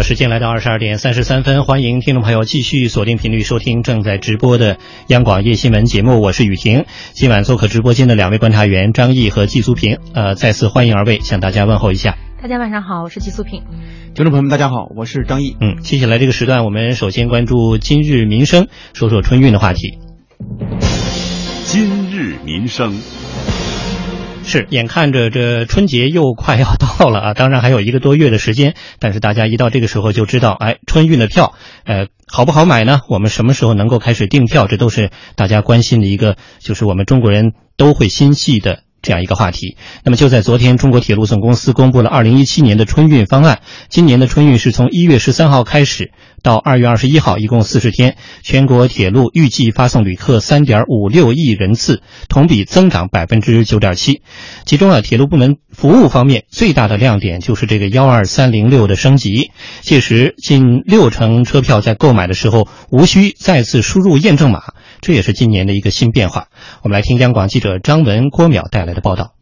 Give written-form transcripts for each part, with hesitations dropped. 好，时间来到22点33分，欢迎听众朋友继续锁定频率收听正在直播的央广夜新闻节目，我是雨婷。今晚做客直播间的两位观察员张毅和季苏平，再次欢迎二位向大家问候一下。大家晚上好，我是季苏平。听众朋友们大家好，我是张毅。接下来这个时段我们首先关注今日民生，说说春运的话题。今日民生，是眼看着这春节又快要到了啊，当然还有1个多月的时间，但是大家一到这个时候就知道，哎，春运的票好不好买呢？我们什么时候能够开始订票？这都是大家关心的一个，就是我们中国人都会心系的这样一个话题。那么就在昨天，中国铁路总公司公布了2017年的春运方案。今年的春运是从1月13号开始到2月21号，一共40天。全国铁路预计发送旅客 3.56 亿人次，同比增长 9.7%。其中铁路部门服务方面最大的亮点就是这个12306的升级。届时近60%车票在购买的时候无需再次输入验证码，这也是今年的一个新变化。我们来听央广记者张文、郭淼带来的报道。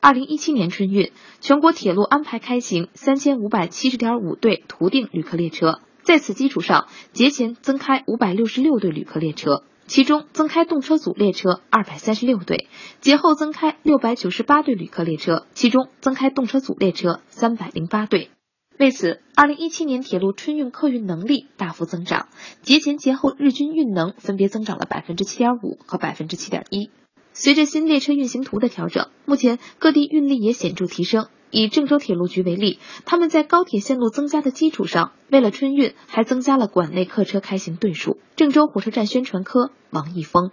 2017年春运，全国铁路安排开行 3570.5 对图定旅客列车，在此基础上节前增开566对旅客列车，其中增开动车组列车236对，节后增开698对旅客列车，其中增开动车组列车308对。为此，2017年铁路春运客运能力大幅增长，节前节后日均运能分别增长了 7.5% 和 7.1%。随着新列车运行图的调整，目前各地运力也显著提升。以郑州铁路局为例，他们在高铁线路增加的基础上，为了春运还增加了管内客车开行对数。郑州火车站宣传科王义峰：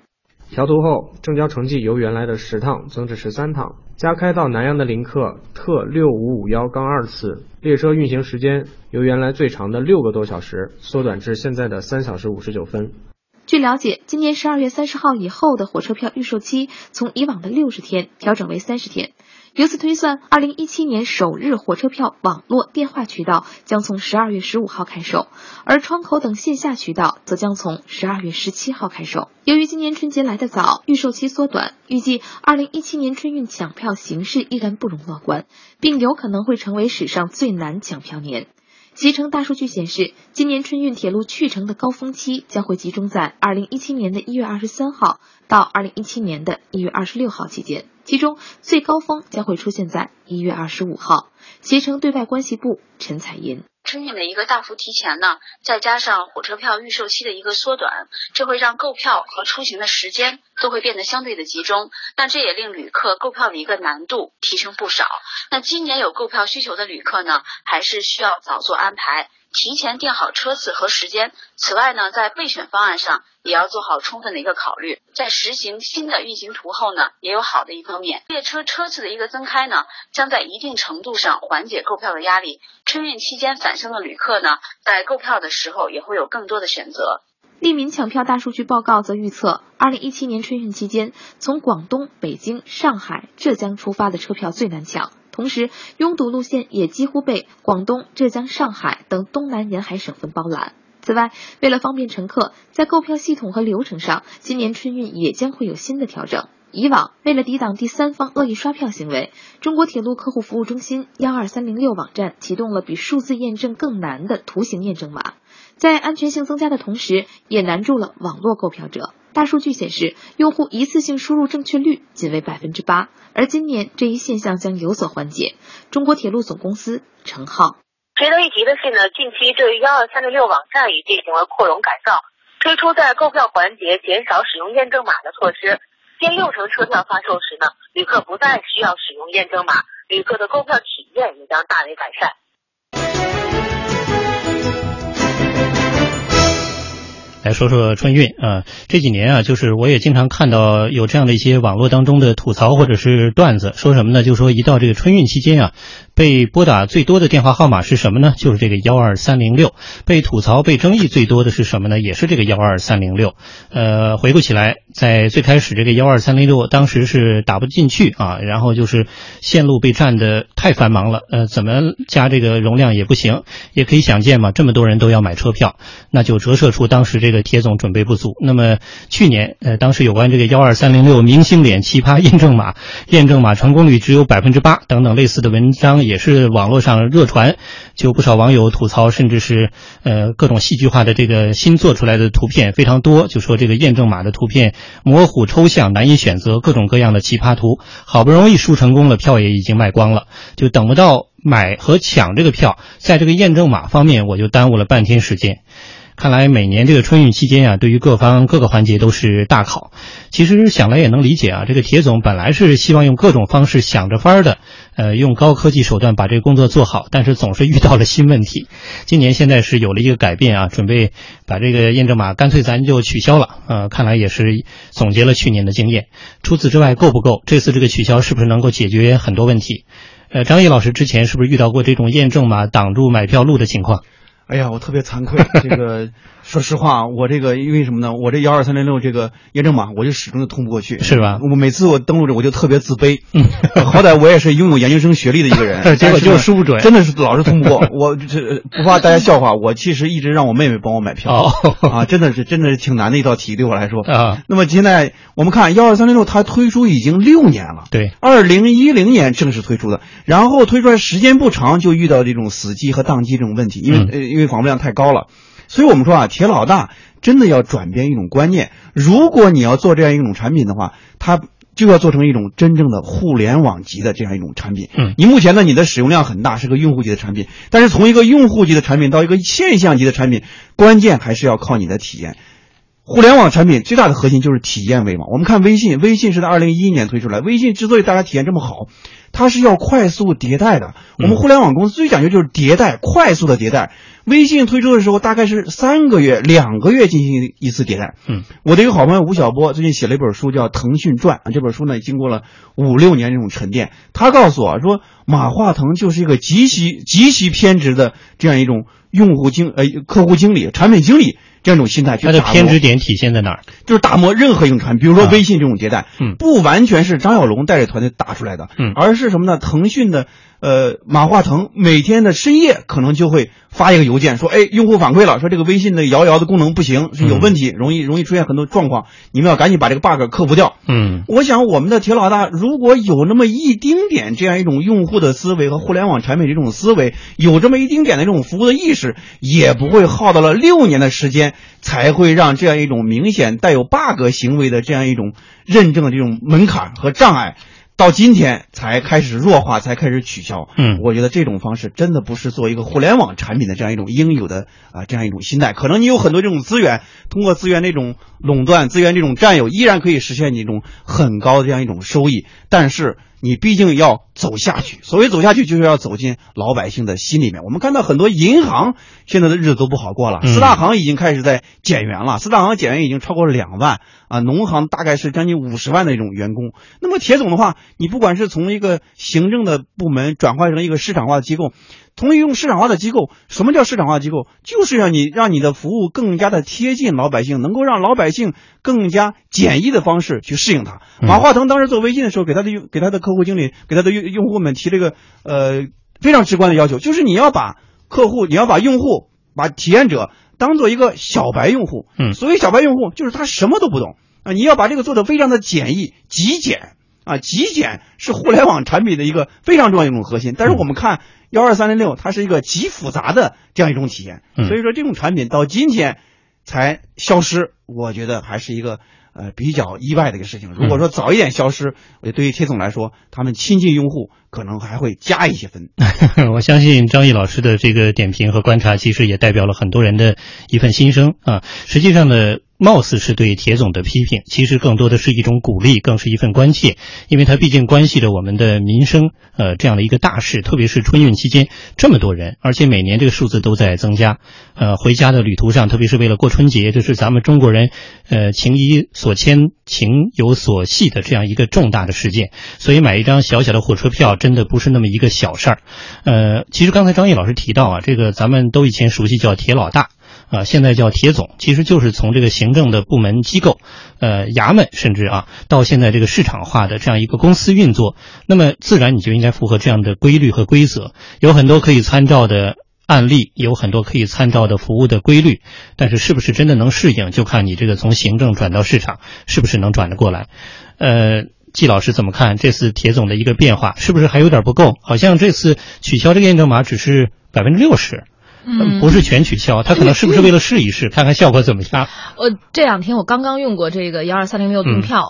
调图后，郑交城际由原来的10趟增至13趟，加开到南阳的临客特 6551-2 次，列车运行时间由原来最长的6个多小时缩短至现在的3小时59分。据了解，今年12月30号以后的火车票预售期从以往的60天调整为30天。由此推算，2017年首日火车票网络电话渠道将从12月15号开售，而窗口等线下渠道则将从12月17号开售。由于今年春节来得早，预售期缩短，预计2017年春运抢票形势依然不容乐观，并有可能会成为史上最难抢票年。携程大数据显示，今年春运铁路去程的高峰期将会集中在2017年的1月23号到2017年的1月26号期间，其中最高峰将会出现在1月25号。携程对外关系部陈彩银：春运的一个大幅提前呢，再加上火车票预售期的一个缩短，这会让购票和出行的时间都会变得相对的集中，但这也令旅客购票的一个难度提升不少。那今年有购票需求的旅客呢，还是需要早做安排，提前定好车次和时间。此外呢，在备选方案上也要做好充分的一个考虑。在实行新的运行图后呢，也有好的一方面。列车车次的一个增开呢，将在一定程度上缓解购票的压力。春运期间返乡的旅客呢，在购票的时候也会有更多的选择。利民抢票大数据报告则预测，2017年春运期间，从广东、北京、上海、浙江出发的车票最难抢。同时，拥堵路线也几乎被广东、浙江、上海等东南沿海省份包揽。此外，为了方便乘客，在购票系统和流程上，今年春运也将会有新的调整。以往，为了抵挡第三方恶意刷票行为，中国铁路客户服务中心12306网站启动了比数字验证更难的图形验证码，在安全性增加的同时，也难住了网络购票者。大数据显示，用户一次性输入正确率仅为 8%， 而今年这一现象将有所缓解。中国铁路总公司程浩：值得一提的是呢，近期对12306网站已进行了扩容改造，推出在购票环节减少使用验证码的措施。近60%车票发售时呢，旅客不再需要使用验证码，旅客的购票体验也将大为改善。来说说春运啊，这几年啊，就是我也经常看到有这样的一些网络当中的吐槽或者是段子，说什么呢？就说一到这个春运期间啊，被拨打最多的电话号码是什么呢？就是这个12306。被吐槽、被争议最多的是什么呢？也是这个12306。回顾起来，在最开始这个12306当时是打不进去啊，然后就是线路被占的太繁忙了，怎么加这个容量也不行，也可以想见嘛，这么多人都要买车票，那就折射出当时这个铁总准备不足。那么去年当时有关这个12306明星脸奇葩验证码成功率只有 8% 等等类似的文章也是网络上热传，就不少网友吐槽，甚至是各种戏剧化的这个新做出来的图片非常多，就说这个验证码的图片模糊抽象，难以选择，各种各样的奇葩图，好不容易输成功了，票也已经卖光了，就等不到买和抢这个票，在这个验证码方面我就耽误了半天时间。看来每年这个春运期间啊，对于各方各个环节都是大考。其实想来也能理解啊，这个铁总本来是希望用各种方式想着法儿的，用高科技手段把这个工作做好，但是总是遇到了新问题。今年现在是有了一个改变啊，准备把这个验证码干脆咱就取消了。看来也是总结了去年的经验。除此之外够不够？这次这个取消是不是能够解决很多问题？张毅老师之前是不是遇到过这种验证码挡住买票路的情况？哎呀，我特别惭愧，这个说实话，我这个因为什么呢？我这12306这个验证码，我就始终就通不过去，是吧？我每次我登录着，我就特别自卑。好歹我也是拥有研究生学历的一个人，结果就是输不准，真的是老是通不过。我这不怕大家笑话，我其实一直让我妹妹帮我买票啊，真的是挺难的一道题对我来说啊。那么现在我们看12306，它推出已经6年了，对，2010年正式推出的，然后推出来时间不长，就遇到这种死机和宕机这种问题，因为访问量太高了。所以我们说啊，铁老大真的要转变一种观念，如果你要做这样一种产品的话，它就要做成一种真正的互联网级的这样一种产品。你目前呢，你的使用量很大，是个用户级的产品，但是从一个用户级的产品到一个现象级的产品，关键还是要靠你的体验。互联网产品最大的核心就是体验为王。我们看微信是在2011年推出来，微信之所以大家体验这么好，它是要快速迭代的。我们互联网公司最讲究就是迭代，快速的迭代。微信推出的时候大概是3个月、2个月进行一次迭代。我的一个好朋友吴晓波最近写了一本书叫《腾讯传》，这本书呢经过了5-6年这种沉淀。他告诉我说，马化腾就是一个极其偏执的这样一种客户经理、产品经理这样一种心态去打磨。他的偏执点体现在哪儿？就是打磨任何一种产品，比如说微信这种迭代，不完全是张小龙带着团队打出来的，而是什么呢？腾讯的马化腾每天的深夜可能就会发一个邮件说，用户反馈了，说这个微信的摇的功能不行，是有问题，容易出现很多状况，你们要赶紧把这个 bug 克服掉。我想我们的铁老大如果有那么一丁点这样一种用户的思维和互联网产品这种思维，有这么一丁点的这种服务的意识，也不会耗到了6年的时间才会让这样一种明显带有 bug 行为的这样一种认证的这种门槛和障碍到今天才开始弱化，才开始取消。我觉得这种方式真的不是做一个互联网产品的这样一种应有的这样一种心态。可能你有很多这种资源，通过资源这种垄断、资源这种占有，依然可以实现你一种很高的这样一种收益，但是你毕竟要走下去。所谓走下去，就是要走进老百姓的心里面。我们看到很多银行现在的日子都不好过了，4大行已经开始在减员了，4大行减员已经超过2万啊，农行大概是将近50万的一种员工。那么铁总的话，你不管是从一个行政的部门转化成一个市场化的机构，同一种市场化的机构，什么叫市场化机构？就是让你的服务更加的贴近老百姓，能够让老百姓更加简易的方式去适应它。马化腾当时做微信的时候，给他的客户经理、给他的用户们提了一个非常直观的要求，就是你要把用户、把体验者当做一个小白用户。所谓小白用户，就是他什么都不懂啊，你要把这个做得非常的简易、极简。极简是互联网产品的一个非常重要的一种核心，但是我们看12306，它是一个极复杂的这样一种体验，所以说这种产品到今天才消失，我觉得还是一个比较意外的一个事情。如果说早一点消失，对于铁总来说，他们亲近用户可能还会加一些分。我相信张毅老师的这个点评和观察，其实也代表了很多人的一份心声啊。实际上呢，貌似是对铁总的批评，其实更多的是一种鼓励，更是一份关切，因为它毕竟关系着我们的民生这样的一个大事，特别是春运期间这么多人，而且每年这个数字都在增加。回家的旅途上，特别是为了过春节，这是咱们中国人情谊所牵、情有所系的这样一个重大的事件，所以买一张小小的火车票真的不是那么一个小事儿。其实刚才张毅老师提到啊，这个咱们都以前熟悉叫铁老大现在叫铁总，其实就是从这个行政的部门机构衙门甚至到现在这个市场化的这样一个公司运作，那么自然你就应该符合这样的规律和规则，有很多可以参照的案例，有很多可以参照的服务的规律，但是是不是真的能适应，就看你这个从行政转到市场是不是能转得过来。季老师怎么看这次铁总的一个变化，是不是还有点不够？好像这次取消这个验证码只是 60%，不是全取消，他可能是不是为了试一试，看看效果怎么样？这两天我刚刚用过这个12306订票，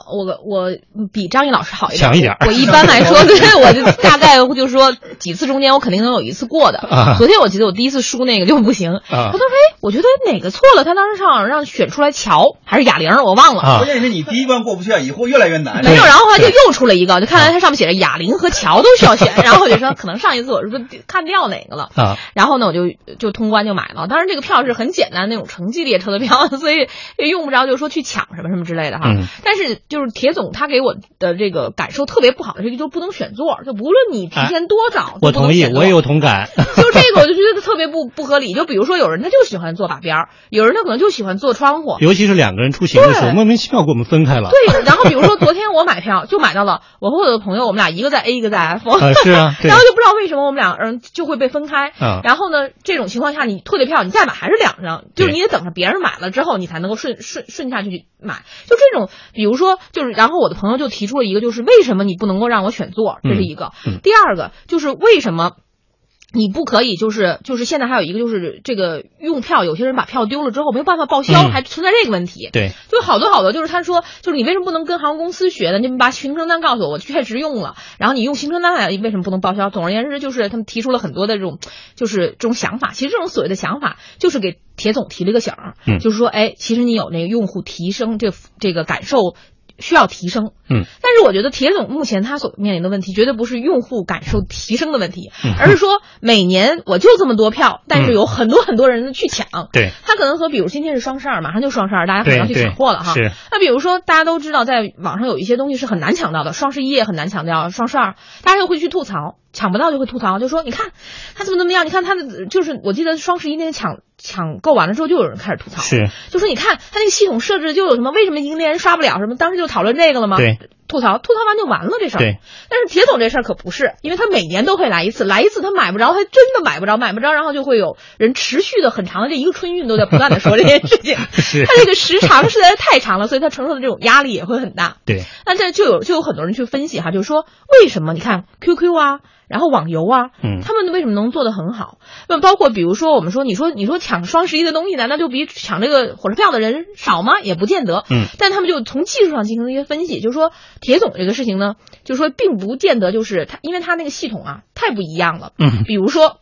我比张毅老师好一点，强一点。我一般来说，对，我就大概就是说几次中间我肯定能有一次过的。昨天我记得我第一次输那个就不行，他说我觉得哪个错了，他当时让选出来乔还是哑铃，我忘了。关键是你第一关过不去，以后越来越难。没有，然后他就又出了一个，就看来他上面写着哑铃和乔都需要选，然后我就说可能上一次我是不是看掉哪个了然后呢我就通关就买了，当然这个票是很简单那种城际列车的票，所以也用不着就是说去抢什么什么之类的但是就是铁总他给我的这个感受特别不好的这个就不能选座，就不论你提前多早我同意，我也有同感就这个我就觉得特别不合理，就比如说有人他就喜欢坐把边，有人他可能就喜欢坐窗户，尤其是两个人出行的时候莫名其妙给我们分开了。对，然后比如说昨天我买票就买到了我和我的朋友，我们俩一个在 A 一个在 F 是然后就不知道为什么我们两人就会被分开然后呢这种情况下你退了票你再买还是两张，就是你得等着别人买了之后你才能够顺下去买，就这种比如说就是然后我的朋友就提出了一个就是为什么你不能够让我选座，这是一个第二个就是为什么你不可以就是现在还有一个就是这个用票，有些人把票丢了之后没有办法报销还存在这个问题。对，就好多就是他说就是你为什么不能跟航空公司学呢，你们把行程单告诉我确实用了，然后你用行程单来为什么不能报销，总而言之就是他们提出了很多的这种就是这种想法，其实这种所谓的想法就是给铁总提了个醒就是说其实你有那个用户提升这个感受需要提升但是我觉得铁总目前他所面临的问题绝对不是用户感受提升的问题而是说每年我就这么多票但是有很多人去抢对他可能和比如今天是双十二，马上就双十二，大家可能要去抢货了是那比如说大家都知道在网上有一些东西是很难抢到的，双十一也很难抢到，双十二大家又会去吐槽抢不到就会吐槽，就说你看他怎么样，你看他的就是我记得双十一那天抢购完了之后就有人开始吐槽是就说你看他那个系统设置就有什么为什么一个人刷不了什么，当时就讨论这个了吗？对，吐槽完就完了这事儿。对，但是铁总这事儿可不是，因为他每年都会来一次他买不着，他真的买不着，然后就会有人持续的很长的这一个春运都在不断的说这件事情他这个时长实在是太长了，所以他承受的这种压力也会很大。对，那这就有很多人去分析就是说为什么你看 QQ 然后网游他们为什么能做得很好？那包括比如说我们说你说抢双十一的东西难道就比抢这个火车票的人少吗？也不见得但他们就从技术上进行了一些分析，就是说铁总这个事情呢就是说并不见得就是他，因为他那个系统太不一样了比如说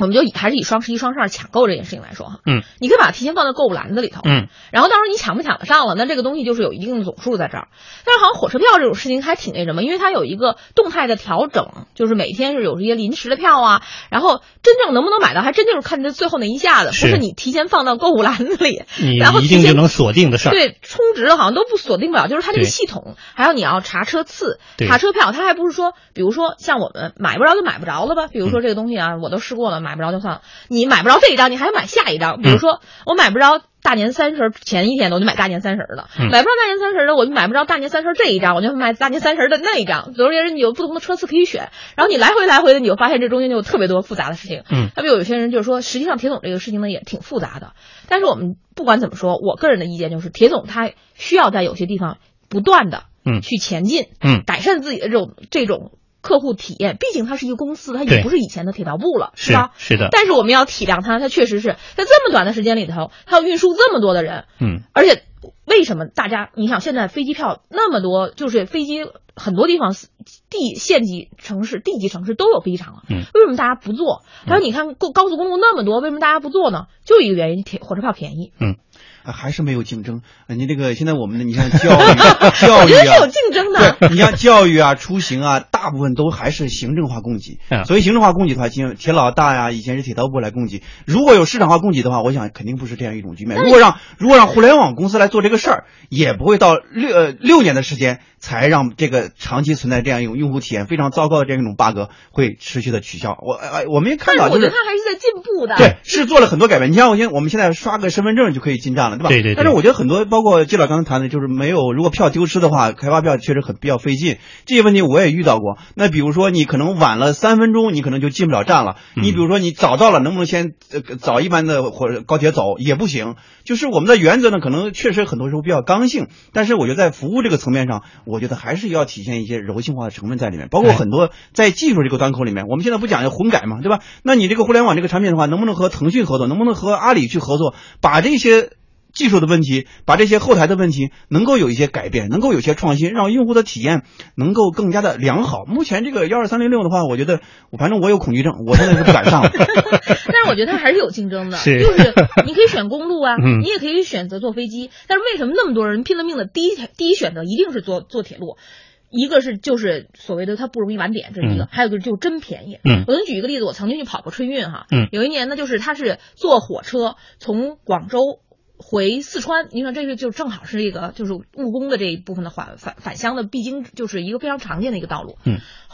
我们就还是以双十一、双十二抢购这件事情来说你可以把它提前放到购物篮子里头然后到时候你抢不抢得上了，那这个东西就是有一定的总数在这儿。但是好像火车票这种事情还挺那什么，因为它有一个动态的调整，就是每天是有一些临时的票然后真正能不能买到还真就是看这最后那一下子，不是你提前放到购物篮子里然后一定就能锁定的事儿。对，充值的好像都不锁定不了，就是它这个系统，还有你要查车次、查车票，它还不是说比如说像我们买不着就买不着了吧，比如说这个东西我都试过了买不着就算了，你买不着这一张你还买下一张，比如说我买不着大年三十前一天的我就买大年三十的买不着大年三十的我就买不着大年三十这一张，我就买大年三十的那一张，总而言之你有不同的车次可以选，然后你来回的你就发现这中间就有特别多复杂的事情那比如有些人就是说实际上铁总这个事情呢也挺复杂的，但是我们不管怎么说我个人的意见就是铁总他需要在有些地方不断的去前进改善自己的这种客户体验，毕竟它是一个公司，它也不是以前的铁道部了，是吧？是的。但是我们要体谅它，它确实是在这么短的时间里头，它要运输这么多的人，而且为什么大家，你想现在飞机票那么多，就是飞机很多地方地级城市都有飞机场了，为什么大家不坐？还有你看高速公路那么多，为什么大家不坐呢？就一个原因，火车票便宜。还是没有竞争。你这个现在我们的，你像教育，我觉得是有竞争的。你像教育出行大部分都还是行政化供给。所以行政化供给的话，铁老大以前是铁道部来供给。如果有市场化供给的话，我想肯定不是这样一种局面。如果让互联网公司来做这个事儿，也不会到六年的时间才让这个长期存在这样一种用户体验非常糟糕的这样一种 bug 会持续的取消。我们也看到，但是我觉得它还是在进步误的。对，是做了很多改变。你像我们现在刷个身份证就可以进站了，对吧？对对对。但是我觉得很多，包括季老刚才谈的，就是没有，如果票丢失的话，开发票确实很比较费劲。这些问题我也遇到过。那比如说你可能晚了3分钟，你可能就进不了站了。你比如说你早到了，能不能先早一般的或者高铁走也不行。就是我们的原则呢，可能确实很多时候比较刚性，但是我觉得在服务这个层面上，我觉得还是要体现一些柔性化的成分在里面，包括很多在技术这个端口里面，我们现在不讲要混改嘛，对吧？那你这个互联网这个产品的话，能不能和腾讯合作，能不能和阿里去合作，把这些技术的问题，把这些后台的问题能够有一些改变，能够有些创新，让用户的体验能够更加的良好。目前这个12306的话，我觉得反正我有恐惧症，我现在是不敢上了。但是我觉得它还是有竞争的，是就是你可以选公路啊，你也可以选择坐飞机，但是为什么那么多人拼了命的第一选择一定是坐铁路？一个是就是所谓的它不容易晚点，这是一个；还有个就真便宜。我能举一个例子，我曾经去跑过春运哈，有一年呢，就是它是坐火车从广州回四川，你看这个就正好是一个就是务工的这一部分的返乡的必经，就是一个非常常见的一个道路。后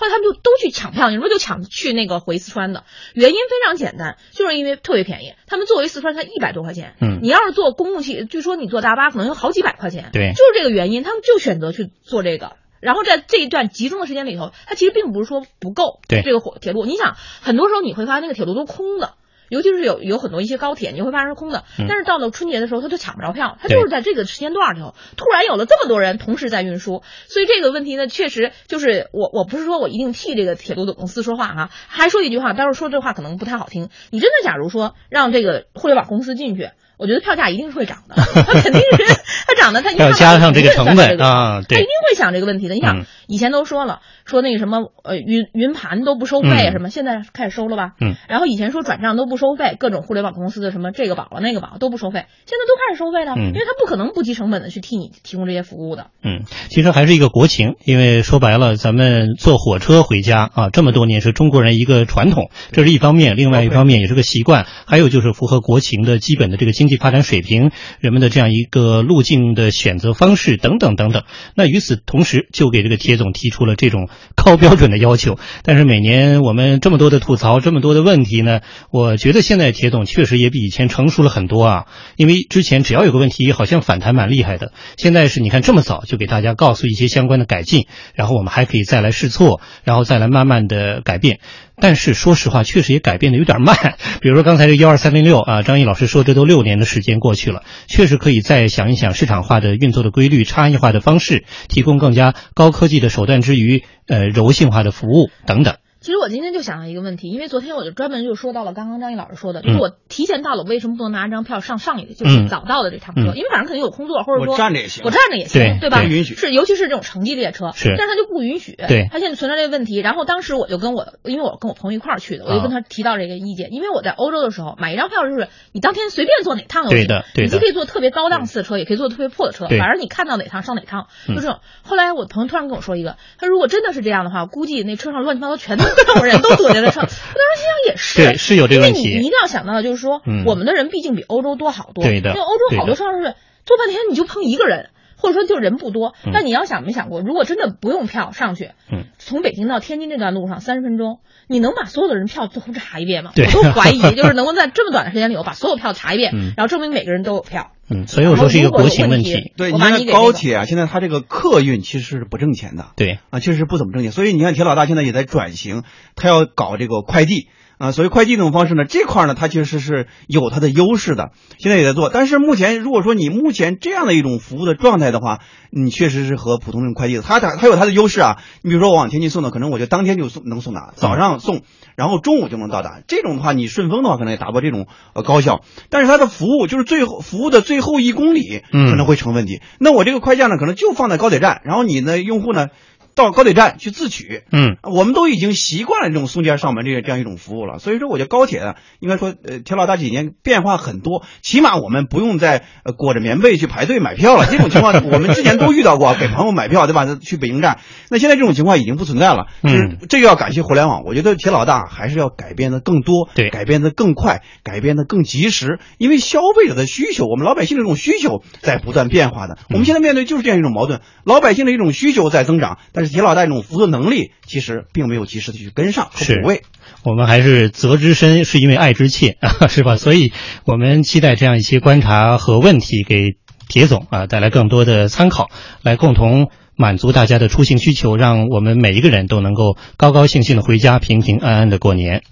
来他们就都去抢票，你说就抢去那个回四川的，原因非常简单，就是因为特别便宜。他们坐回四川才100多块钱，你要是坐公共汽，据说你坐大巴可能有好几百块钱，对，就是这个原因，他们就选择去做这个。然后在这一段集中的时间里头，它其实并不是说不够，对这个铁路，你想很多时候你会发现那个铁路都空的。尤其是有很多一些高铁，你会发现是空的，但是到了春节的时候，他就抢不着票，他就是在这个时间段里头，突然有了这么多人同时在运输，所以这个问题呢，确实就是我不是说我一定替这个铁路的公司说话哈，还说一句话，但是说这话可能不太好听。你真的假如说让这个互联网公司进去，我觉得票价一定是会涨的，它肯定是它涨的，它要加上这个成本啊，对，它一定会想这个问题的。你想，以前都说了，说那个什么云盘都不收费什么，现在开始收了吧？然后以前说转账都不收费，各种互联网公司的什么这个宝啊那个宝都不收费，现在都开始收费了，因为它不可能不计成本的去替你提供这些服务的。其实还是一个国情，因为说白了，咱们坐火车回家啊，这么多年是中国人一个传统，这是一方面，另外一方面也是个习惯，还有就是符合国情的基本的这个经济发展水平，人们的这样一个路径的选择方式等等等等。那与此同时，就给这个铁总提出了这种高标准的要求。但是每年我们这么多的吐槽，这么多的问题呢，我觉得现在铁总确实也比以前成熟了很多啊。因为之前只要有个问题，好像反弹蛮厉害的。现在是你看这么早就给大家告诉一些相关的改进，然后我们还可以再来试错，然后再来慢慢的改变。但是说实话，确实也改变的有点慢。比如说刚才这12306啊，张毅老师说这都6年的时间过去了，确实可以再想一想市场化的运作的规律，差异化的方式，提供更加高科技的手段之余，柔性化的服务等等。其实我今天就想到一个问题，因为昨天我就专门就说到了刚刚张毅老师说的，就是我提前到了，为什么不能拿一张票上一就是早到的这趟车？因为反正肯定有工作，或者说我站着也行，对吧？允许是，尤其是这种城际列车，是，但是他就不允许。对，他现在存在这个问题。然后当时我就因为我跟我朋友一块儿去的，我就跟他提到这个意见，因为我在欧洲的时候买一张票就是你当天随便坐哪趟都行，对的，你既可以坐特别高档次的车，也可以坐特别破的车，反正你看到哪趟上哪趟，就这种。后来我朋友突然跟我说一个，他如果真的是这样的话，估计那车上乱七八糟全都。各种人都躲在那上，我当时心想也是，对，是有这个问题。因为你一定要想到的就是说，我们的人毕竟比欧洲多好多，对的。因为欧洲好多上是坐半天你就碰一个人，或者说就人不多。但你要想没想过，如果真的不用票上去，从北京到天津这段路上30分钟，你能把所有的人票都查一遍吗？我都怀疑，就是能够在这么短的时间里，我把所有票查一遍，然后证明每个人都有票。所以我说是一个国情问题。对，你看高铁啊，现在它这个客运其实是不挣钱的。对啊，确实不怎么挣钱。所以你看铁老大现在也在转型，他要搞这个快递啊，所以快递这种方式呢，这块呢它其实是有它的优势的，现在也在做。但是目前如果说你目前这样的一种服务的状态的话，你确实是和普通人快递的，它有它的优势啊。你比如说我往天津送的，可能我就当天就能送达，早上送，然后中午就能到达。这种的话，你顺丰的话可能也达不到这种高效。但是它的服务就是服务的最后1公里可能会成问题。那我这个快件呢，可能就放在高铁站，然后你呢用户呢到高铁站去自取。我们都已经习惯了这种送件上门这样一种服务了。所以说我觉得高铁呢，应该说铁老大几年变化很多，起码我们不用再裹着棉被去排队买票了。这种情况我们之前都遇到过，给朋友买票对吧，去北京站。那现在这种情况已经不存在了。这个要感谢互联网，我觉得铁老大还是要改变的更多，对，改变的更快，改变的更及时。因为消费者的需求，我们老百姓的这种需求在不断变化的。我们现在面对就是这样一种矛盾，老百姓的一种需求在增长，但是铁老大这种服务能力其实并没有及时的去跟上，是补位。我们还是责之深是因为爱之切，是吧？所以我们期待这样一些观察和问题给铁总啊带来更多的参考，来共同满足大家的出行需求，让我们每一个人都能够高高兴兴的回家，平平安安的过年。